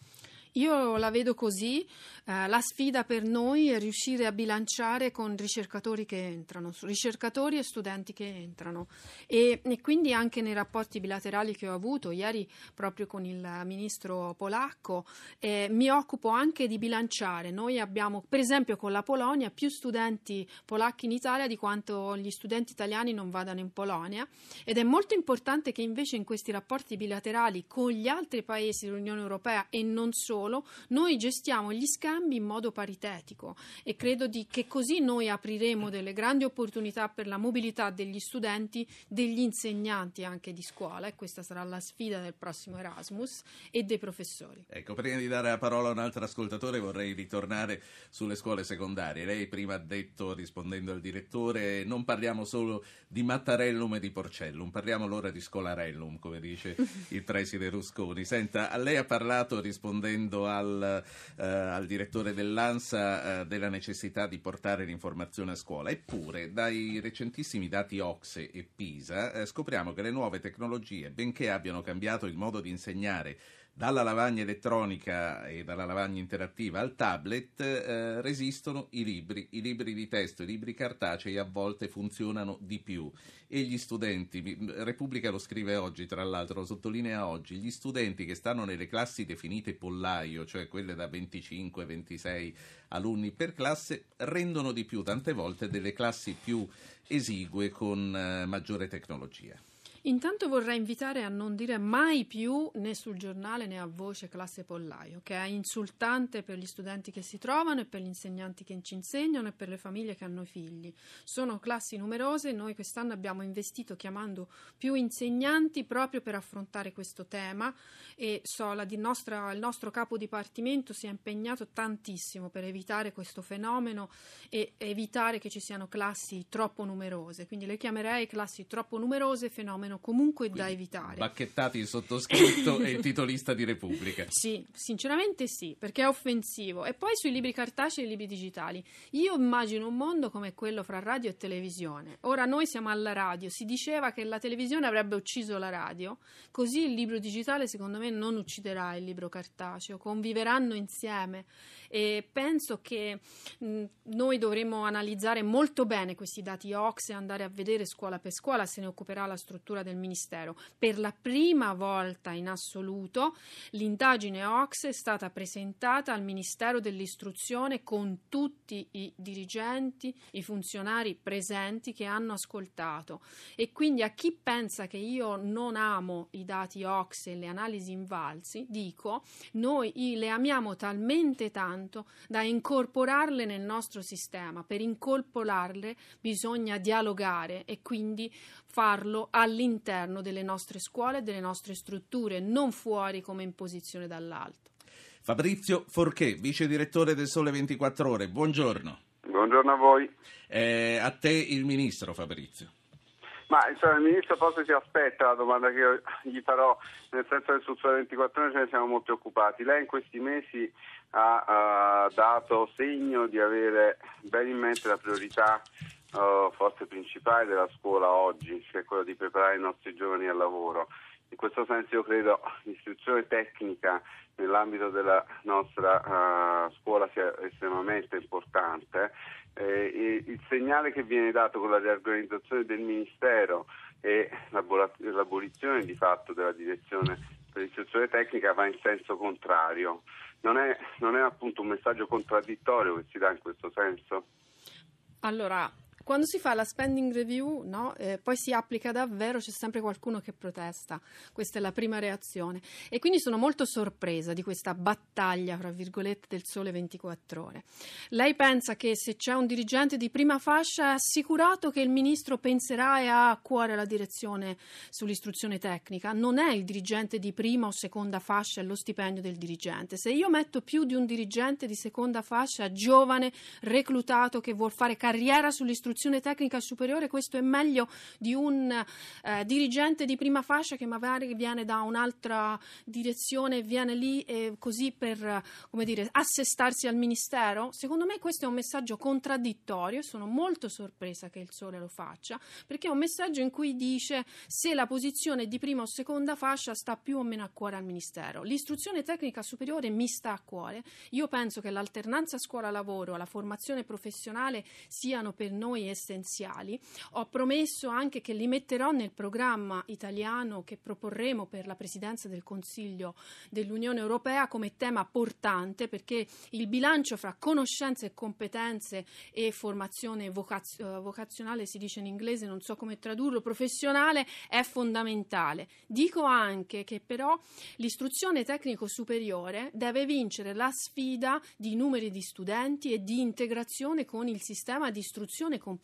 Io la vedo così, eh, la sfida per noi è riuscire a bilanciare con ricercatori che entrano, ricercatori e studenti che entrano e, e quindi anche nei rapporti bilaterali che ho avuto ieri proprio con il ministro polacco eh, mi occupo anche di bilanciare. Noi abbiamo per esempio con la Polonia più studenti polacchi in Italia di quanto gli studenti italiani non vadano in Polonia, ed è molto importante che invece in questi rapporti bilaterali con gli altri paesi dell'Unione Europea e non solo noi gestiamo gli scambi in modo paritetico, e credo di, che così noi apriremo delle grandi opportunità per la mobilità degli studenti, degli insegnanti anche di scuola, e questa sarà la sfida del prossimo Erasmus, e dei professori. Ecco, prima di dare la parola a un altro ascoltatore vorrei ritornare sulle scuole secondarie. Lei prima ha detto, rispondendo al direttore, non parliamo solo di Mattarellum e di Porcellum, parliamo allora di Scolarellum, come dice il preside Rusconi. Senta, lei ha parlato rispondendo Al, eh, al direttore dell'ANSA eh, della necessità di portare l'informazione a scuola, eppure dai recentissimi dati O C S E e PISA eh, scopriamo che le nuove tecnologie, benché abbiano cambiato il modo di insegnare dalla lavagna elettronica e dalla lavagna interattiva al tablet, eh, resistono i libri, i libri di testo, i libri cartacei a volte funzionano di più, e gli studenti, Repubblica lo scrive oggi, tra l'altro lo sottolinea oggi, gli studenti che stanno nelle classi definite pollaio, cioè quelle da venticinque ventisei alunni per classe, rendono di più tante volte delle classi più esigue con eh, maggiore tecnologia. Intanto vorrei invitare a non dire mai più, né sul giornale né a voce, classe pollaio, che è insultante per gli studenti che si trovano e per gli insegnanti che ci insegnano e per le famiglie che hanno figli. Sono classi numerose, noi quest'anno abbiamo investito chiamando più insegnanti proprio per affrontare questo tema, e so, la di nostra, il nostro capo dipartimento si è impegnato tantissimo per evitare questo fenomeno e evitare che ci siano classi troppo numerose, quindi le chiamerei classi troppo numerose, fenomeno comunque quindi, da evitare. Bacchettati il sottoscritto e il titolista di Repubblica. Sì, sinceramente sì, perché è offensivo. E poi sui libri cartacei e i libri digitali. Io immagino un mondo come quello fra radio e televisione. Ora noi siamo alla radio, si diceva che la televisione avrebbe ucciso la radio, così il libro digitale secondo me non ucciderà il libro cartaceo, conviveranno insieme, e penso che mh, noi dovremmo analizzare molto bene questi dati O C S E e andare a vedere scuola per scuola, se ne occuperà la struttura del Ministero. Per la prima volta in assoluto l'indagine O C S E è stata presentata al Ministero dell'Istruzione con tutti i dirigenti, i funzionari presenti che hanno ascoltato, e quindi a chi pensa che io non amo i dati O C S E e le analisi INVALSI, dico: noi le amiamo talmente tanto da incorporarle nel nostro sistema. Per incorporarle bisogna dialogare e quindi farlo all'interno all'interno delle nostre scuole e delle nostre strutture, non fuori come imposizione dall'alto. Fabrizio Forchè, vice direttore del Sole ventiquattro Ore, buongiorno. Buongiorno a voi. Eh, a te il ministro, Fabrizio. Ma insomma, il ministro forse si aspetta la domanda che io gli farò, nel senso che sul Sole ventiquattro Ore ce ne siamo molto occupati. Lei in questi mesi ha uh, dato segno di avere ben in mente la priorità Uh, forse principale della scuola oggi, che è quello di preparare i nostri giovani al lavoro. In questo senso io credo l'istruzione tecnica nell'ambito della nostra uh, scuola sia estremamente importante, eh, e il segnale che viene dato con la riorganizzazione del Ministero e l'abolizione di fatto della direzione per l'istruzione tecnica va in senso contrario. Non è, non è appunto un messaggio contraddittorio che si dà in questo senso? Allora, quando si fa la spending review, no, eh, poi si applica davvero, c'è sempre qualcuno che protesta. Questa è la prima reazione. E quindi sono molto sorpresa di questa battaglia, fra virgolette, del Sole ventiquattro Ore. Lei pensa che se c'è un dirigente di prima fascia è assicurato che il ministro penserà e ha a cuore la direzione sull'istruzione tecnica? Non è il dirigente di prima o seconda fascia, è lo stipendio del dirigente. Se io metto più di un dirigente di seconda fascia, giovane, reclutato, che vuol fare carriera sull'istruzione tecnica superiore, questo è meglio di un eh, dirigente di prima fascia che magari viene da un'altra direzione, viene lì e così per, come dire, assestarsi al ministero. Secondo me questo è un messaggio contraddittorio e sono molto sorpresa che il Sole lo faccia, perché è un messaggio in cui dice se la posizione di prima o seconda fascia sta più o meno a cuore al ministero. L'istruzione tecnica superiore mi sta a cuore. Io penso che l'alternanza scuola-lavoro, la formazione professionale siano per noi essenziali. Ho promesso anche che li metterò nel programma italiano che proporremo per la presidenza del Consiglio dell'Unione Europea come tema portante, perché il bilancio fra conoscenze e competenze e formazione vocaz- vocazionale, si dice in inglese, non so come tradurlo, professionale, è fondamentale. Dico anche che però l'istruzione tecnico superiore deve vincere la sfida di numeri di studenti e di integrazione con il sistema di istruzione complessiva.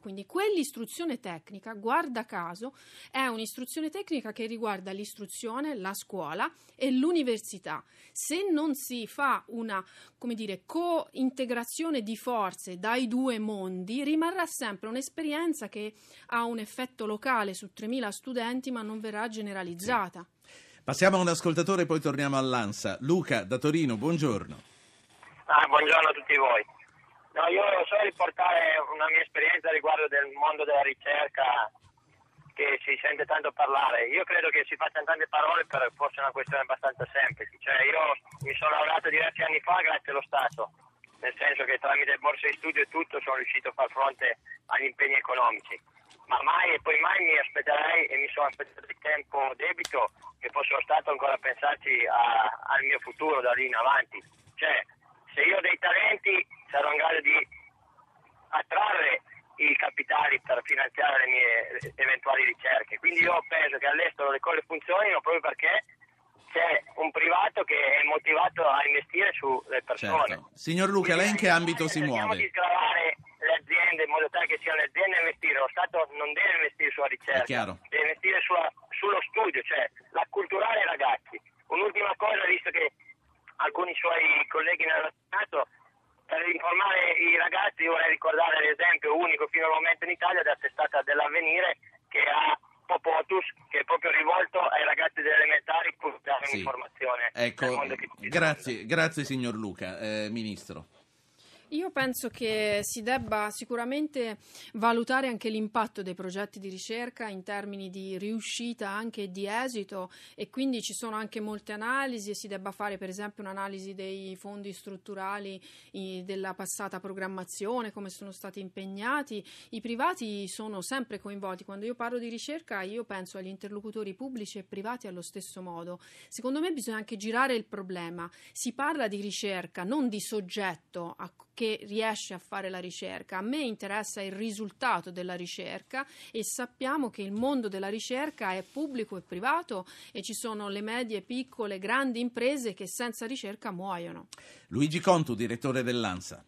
Quindi quell'istruzione tecnica, guarda caso, è un'istruzione tecnica che riguarda l'istruzione, la scuola e l'università. Se non si fa una, come dire, co-integrazione di forze dai due mondi, rimarrà sempre un'esperienza che ha un effetto locale su tremila studenti, ma non verrà generalizzata. Passiamo a un ascoltatore e poi torniamo all'Ansa. Luca da Torino, buongiorno. Ah, buongiorno a tutti voi. No, io volevo solo riportare una mia esperienza riguardo del mondo della ricerca che si sente tanto parlare. Io credo che si facciano tante parole per forse una questione abbastanza semplice. Cioè io mi sono laureato diversi anni fa grazie allo Stato, nel senso che tramite borse di studio e tutto sono riuscito a far fronte agli impegni economici. Ma mai e poi mai mi aspetterei e mi sono aspettato il tempo debito che fosse lo Stato ancora pensarci a, al mio futuro da lì in avanti. Cioè se io ho dei talenti sarò in grado di attrarre i capitali per finanziare le mie eventuali ricerche. Quindi io penso che all'estero le cose funzionino proprio perché c'è un privato che è motivato a investire sulle persone. Certo. Signor Luca, quindi, lei in che ambito si muove? Cerchiamo di scavare le aziende in modo tale che siano le aziende a investire. Lo Stato non deve investire sulla ricerca, deve investire sulla, sullo studio, cioè l'acculturare i ragazzi. Un'ultima cosa, visto che alcuni suoi colleghi ne hanno parlato, per informare i ragazzi io vorrei ricordare l'esempio unico fino al momento in Italia della testata dell'Avvenire che ha Popotus, che è proprio rivolto ai ragazzi delle elementari per dare sì. Un'informazione. Ecco, grazie, grazie signor Luca. Eh, Ministro. Io penso che si debba sicuramente valutare anche l'impatto dei progetti di ricerca in termini di riuscita anche di esito, e quindi ci sono anche molte analisi e si debba fare per esempio un'analisi dei fondi strutturali della passata programmazione, come sono stati impegnati. I privati sono sempre coinvolti. Quando io parlo di ricerca io penso agli interlocutori pubblici e privati allo stesso modo. Secondo me bisogna anche girare il problema. Si parla di ricerca, non di soggetto a che riesce a fare la ricerca. A me interessa il risultato della ricerca e sappiamo che il mondo della ricerca è pubblico e privato e ci sono le medie, piccole, grandi imprese che senza ricerca muoiono. Luigi Contu, direttore dell'Ansa.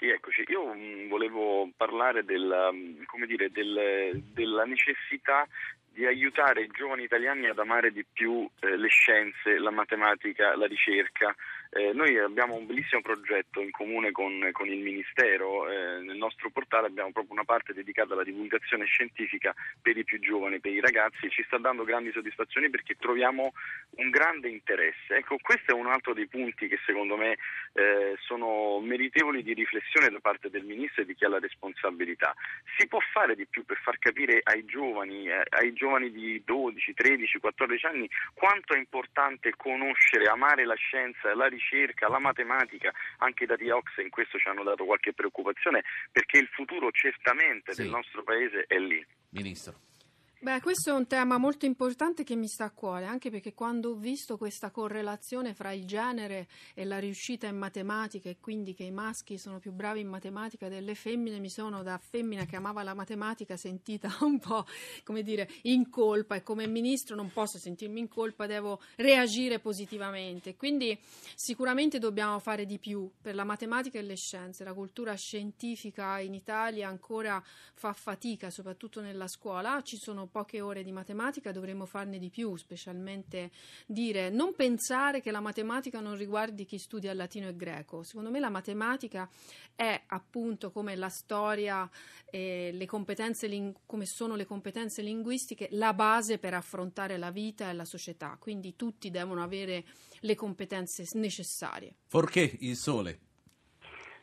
Sì, eccoci. Io mh, volevo parlare del, come dire, del, della necessità di aiutare i giovani italiani ad amare di più eh, le scienze, la matematica, la ricerca. Eh, noi abbiamo un bellissimo progetto in comune con, con il Ministero. Eh, nel nostro portale abbiamo proprio una parte dedicata alla divulgazione scientifica per i più giovani, per i ragazzi. Ci sta dando grandi soddisfazioni perché troviamo un grande interesse. Ecco, questo è un altro dei punti che secondo me eh, sono meritevoli di riflessione da parte del Ministro e di chi ha la responsabilità. Si può fare di più per far capire ai giovani, eh, ai giovani giovani di dodici, tredici, quattordici anni quanto è importante conoscere, amare la scienza, la ricerca, la matematica. Anche da O C S E in questo ci hanno dato qualche preoccupazione perché il futuro certamente sì. Del nostro paese è lì. Ministro. Beh, questo è un tema molto importante che mi sta a cuore, anche perché quando ho visto questa correlazione fra il genere e la riuscita in matematica, e quindi che i maschi sono più bravi in matematica delle femmine, mi sono, da femmina che amava la matematica, sentita un po', come dire, in colpa, e come ministro non posso sentirmi in colpa, devo reagire positivamente. Quindi sicuramente dobbiamo fare di più per la matematica e le scienze. La cultura scientifica in Italia ancora fa fatica, soprattutto nella scuola. Ci sono poche ore di matematica, dovremmo farne di più, specialmente dire, non pensare che la matematica non riguardi chi studia latino e greco. Secondo me la matematica è appunto come la storia, eh, le competenze ling- come sono le competenze linguistiche, la base per affrontare la vita e la società, quindi tutti devono avere le competenze necessarie. Forchè, Il Sole.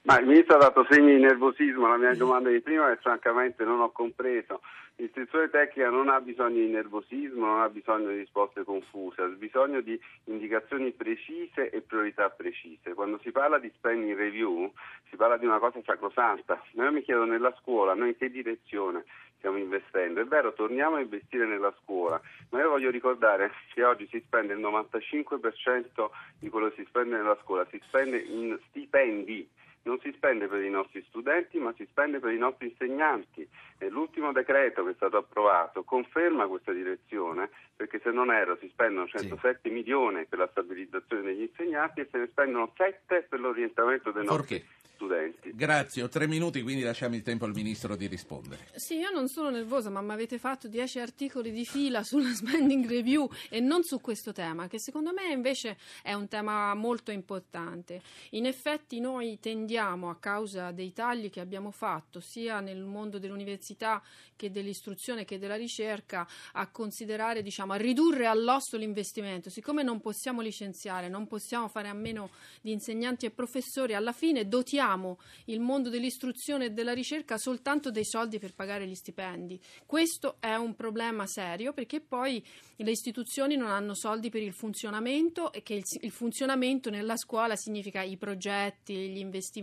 Ma il ministro ha dato segni di nervosismo alla mia domanda di prima, che francamente non ho compreso. L'istruzione tecnica non ha bisogno di nervosismo, non ha bisogno di risposte confuse, ha bisogno di indicazioni precise e priorità precise. Quando si parla di spending review si parla di una cosa sacrosanta. Io mi chiedo, nella scuola, noi in che direzione stiamo investendo? È vero, torniamo a investire nella scuola, ma io voglio ricordare che oggi si spende il novantacinque per cento di quello che si spende nella scuola, si spende in stipendi. Non si spende per i nostri studenti, ma si spende per i nostri insegnanti. E l'ultimo decreto che è stato approvato conferma questa direzione, perché se non erro si spendono centosette sì. milioni per la stabilizzazione degli insegnanti e se ne spendono sette per l'orientamento dei nostri okay. studenti. Grazie, ho tre minuti, quindi lasciamo il tempo al Ministro di rispondere. Sì, io non sono nervosa, ma mi avete fatto dieci articoli di fila sulla spending review e non su questo tema, che secondo me invece è un tema molto importante. In effetti noi tendiamo, a causa dei tagli che abbiamo fatto, sia nel mondo dell'università che dell'istruzione che della ricerca, a considerare, diciamo, a ridurre all'osso l'investimento. Siccome non possiamo licenziare, non possiamo fare a meno di insegnanti e professori, alla fine dotiamo il mondo dell'istruzione e della ricerca soltanto dei soldi per pagare gli stipendi. Questo è un problema serio, perché poi le istituzioni non hanno soldi per il funzionamento, e che il, il funzionamento nella scuola significa i progetti, gli investimenti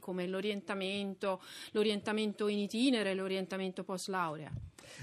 come l'orientamento, l'orientamento in itinere, l'orientamento post laurea.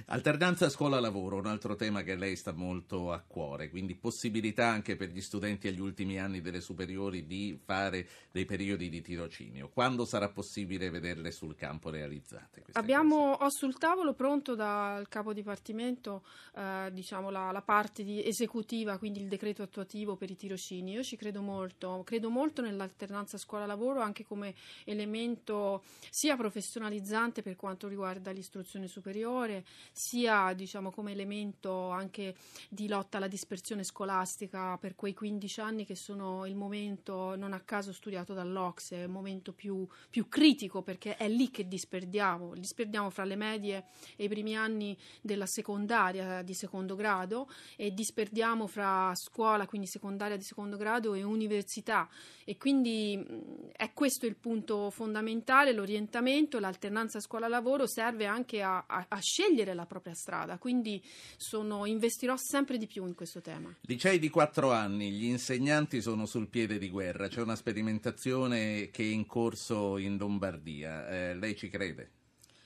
Alternanza scuola-lavoro, un altro tema che lei sta molto a cuore, quindi possibilità anche per gli studenti agli ultimi anni delle superiori di fare dei periodi di tirocinio. Quando sarà possibile vederle sul campo realizzate? Abbiamo cose? Ho sul tavolo pronto dal capo dipartimento eh, diciamo la, la parte di esecutiva, quindi il decreto attuativo per i tirocini. Io ci credo molto, credo molto nell'alternanza scuola-lavoro anche come elemento sia professionalizzante per quanto riguarda l'istruzione superiore, sia, diciamo, come elemento anche di lotta alla dispersione scolastica per quei quindici anni che sono il momento, non a caso studiato dall'O C S E, il momento più, più critico, perché è lì che disperdiamo, disperdiamo fra le medie e i primi anni della secondaria di secondo grado, e disperdiamo fra scuola, quindi secondaria di secondo grado, e università. E quindi è questo il punto fondamentale, l'orientamento, l'alternanza scuola-lavoro serve anche a, a, a scegliere la propria strada, quindi sono, investirò sempre di più in questo tema. Licei di quattro anni, gli insegnanti sono sul piede di guerra, c'è una sperimentazione che è in corso in Lombardia, eh, lei ci crede?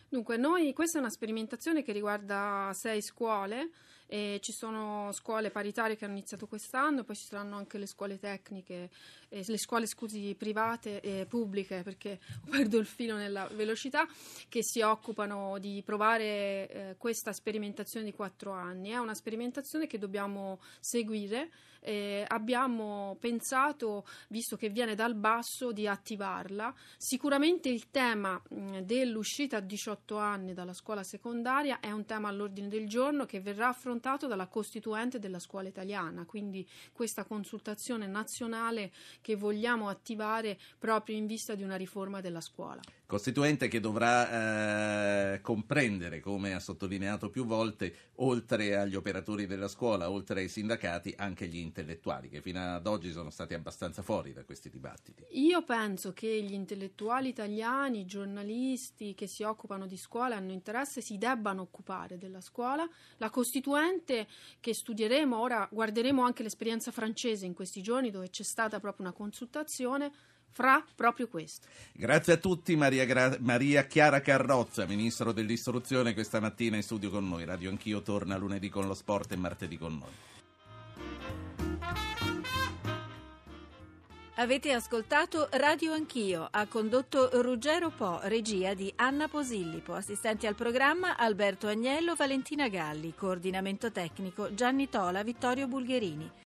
Dunque, noi, questa è una sperimentazione che riguarda sei scuole, e ci sono scuole paritarie che hanno iniziato quest'anno, poi ci saranno anche le scuole tecniche, eh, le scuole scusi private e pubbliche, perché perdo il filo nella velocità, che si occupano di provare eh, questa sperimentazione di quattro anni. È una sperimentazione che dobbiamo seguire. Eh, abbiamo pensato, visto che viene dal basso, di attivarla. Sicuramente il tema mh, dell'uscita a diciotto anni dalla scuola secondaria è un tema all'ordine del giorno che verrà affrontato dalla Costituente della scuola italiana, quindi questa consultazione nazionale che vogliamo attivare proprio in vista di una riforma della scuola. Costituente che dovrà eh, comprendere, come ha sottolineato più volte, oltre agli operatori della scuola, oltre ai sindacati, anche gli intellettuali, che fino ad oggi sono stati abbastanza fuori da questi dibattiti. Io penso che gli intellettuali italiani, i giornalisti che si occupano di scuola, hanno interesse, si debbano occupare della scuola. La Costituente che studieremo, ora guarderemo anche l'esperienza francese in questi giorni, dove c'è stata proprio una consultazione, fra proprio questo. Grazie a tutti. Maria, Gra- Maria Chiara Carrozza, Ministro dell'Istruzione, questa mattina in studio con noi. Radio Anch'io torna lunedì con lo sport e martedì con noi. Avete ascoltato Radio Anch'io, ha condotto Ruggero Po, regia di Anna Posillipo, assistenti al programma Alberto Agnello, Valentina Galli, coordinamento tecnico Gianni Tola, Vittorio Bulgherini.